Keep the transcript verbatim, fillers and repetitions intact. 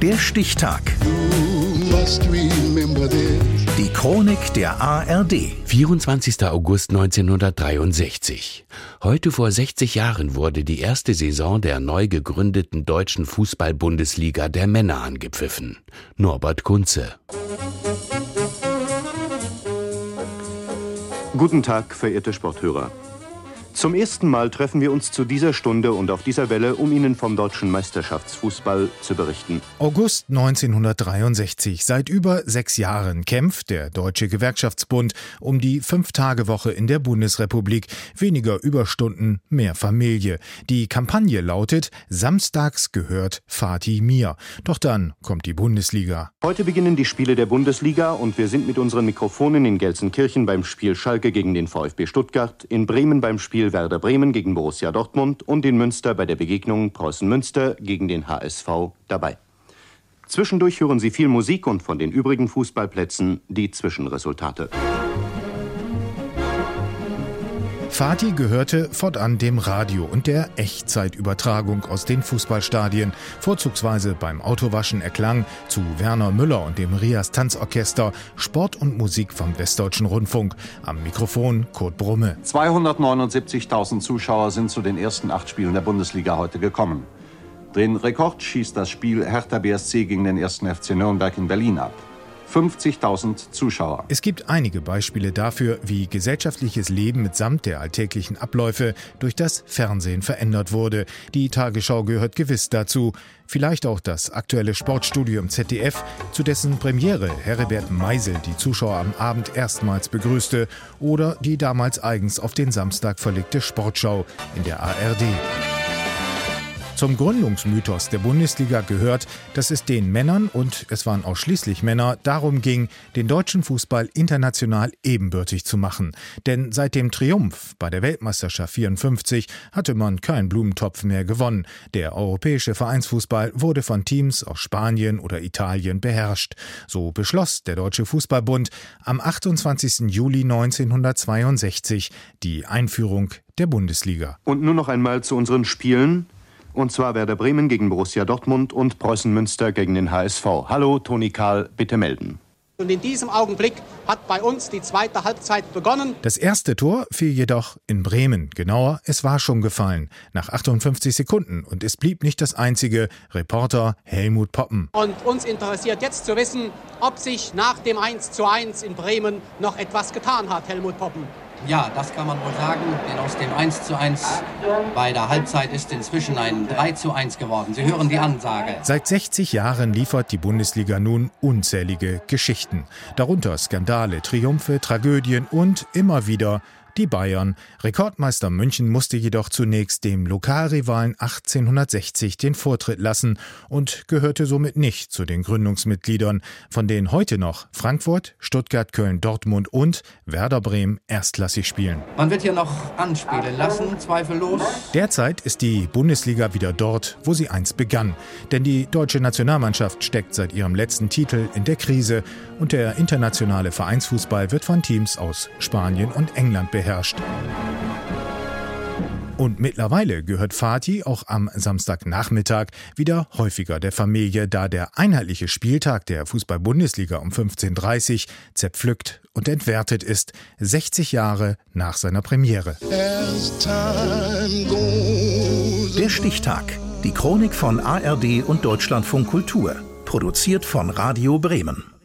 Der Stichtag. You must remember this. Die Chronik der A R D. vierundzwanzigster August neunzehnhundertdreiundsechzig. Heute vor sechzig Jahren wurde die erste Saison der neu gegründeten Deutschen Fußball-Bundesliga der Männer angepfiffen. Norbert Kunze. Guten Tag, verehrte Sporthörer. Zum ersten Mal treffen wir uns zu dieser Stunde und auf dieser Welle, um Ihnen vom deutschen Meisterschaftsfußball zu berichten. August neunzehnhundertdreiundsechzig. Seit über sechs Jahren kämpft der Deutsche Gewerkschaftsbund um die Fünf-Tage-Woche in der Bundesrepublik. Weniger Überstunden, mehr Familie. Die Kampagne lautet: Samstags gehört Fatih mir. Doch dann kommt die Bundesliga. Heute beginnen die Spiele der Bundesliga und wir sind mit unseren Mikrofonen in Gelsenkirchen beim Spiel Schalke gegen den VfB Stuttgart, in Bremen beim Spiel Werder Bremen gegen Borussia Dortmund und in Münster bei der Begegnung Preußen Münster gegen den H S V dabei. Zwischendurch hören Sie viel Musik und von den übrigen Fußballplätzen die Zwischenresultate. Fatih gehörte fortan dem Radio und der Echtzeitübertragung aus den Fußballstadien. Vorzugsweise beim Autowaschen erklang zu Werner Müller und dem Rias Tanzorchester Sport und Musik vom Westdeutschen Rundfunk. Am Mikrofon Kurt Brumme. zweihundertneunundsiebzigtausend Zuschauer sind zu den ersten acht Spielen der Bundesliga heute gekommen. Den Rekord schießt das Spiel Hertha B S C gegen den ersten F C Nürnberg in Berlin ab. fünfzigtausend Zuschauer. Es gibt einige Beispiele dafür, wie gesellschaftliches Leben mitsamt der alltäglichen Abläufe durch das Fernsehen verändert wurde. Die Tagesschau gehört gewiss dazu. Vielleicht auch das aktuelle Sportstudio im Z D F, zu dessen Premiere Heribert Meisel die Zuschauer am Abend erstmals begrüßte. Oder die damals eigens auf den Samstag verlegte Sportschau in der A R D. Zum Gründungsmythos der Bundesliga gehört, dass es den Männern, und es waren ausschließlich Männer, darum ging, den deutschen Fußball international ebenbürtig zu machen. Denn seit dem Triumph bei der Weltmeisterschaft vierundfünfzig hatte man keinen Blumentopf mehr gewonnen. Der europäische Vereinsfußball wurde von Teams aus Spanien oder Italien beherrscht. So beschloss der Deutsche Fußballbund am achtundzwanzigster Juli neunzehnhundertzweiundsechzig die Einführung der Bundesliga. Und nun noch einmal zu unseren Spielen. Und zwar Werder Bremen gegen Borussia Dortmund und Preußen Münster gegen den H S V. Hallo, Toni Kahl, bitte melden. Und in diesem Augenblick hat bei uns die zweite Halbzeit begonnen. Das erste Tor fiel jedoch in Bremen. Genauer, es war schon gefallen. Nach achtundfünfzig Sekunden. Und es blieb nicht das einzige. Reporter Helmut Poppen. Und uns interessiert jetzt zu wissen, ob sich nach dem eins zu eins in Bremen noch etwas getan hat, Helmut Poppen. Ja, das kann man wohl sagen, denn aus dem eins zu eins bei der Halbzeit ist inzwischen ein drei zu eins geworden. Sie hören die Ansage. Seit sechzig Jahren liefert die Bundesliga nun unzählige Geschichten. Darunter Skandale, Triumphe, Tragödien und immer wieder die Bayern. Rekordmeister München musste jedoch zunächst dem Lokalrivalen achtzehnhundertsechzig den Vortritt lassen und gehörte somit nicht zu den Gründungsmitgliedern, von denen heute noch Frankfurt, Stuttgart, Köln, Dortmund und Werder Bremen erstklassig spielen. Man wird hier noch anspielen lassen, zweifellos. Derzeit ist die Bundesliga wieder dort, wo sie einst begann. Denn die deutsche Nationalmannschaft steckt seit ihrem letzten Titel in der Krise und der internationale Vereinsfußball wird von Teams aus Spanien und England beherrscht. Beherrscht. Und mittlerweile gehört Fatih auch am Samstagnachmittag wieder häufiger der Familie, da der einheitliche Spieltag der Fußball-Bundesliga um fünfzehn Uhr dreißig zerpflückt und entwertet ist, sechzig Jahre nach seiner Premiere. Der Stichtag, die Chronik von A R D und Deutschlandfunk Kultur, produziert von Radio Bremen.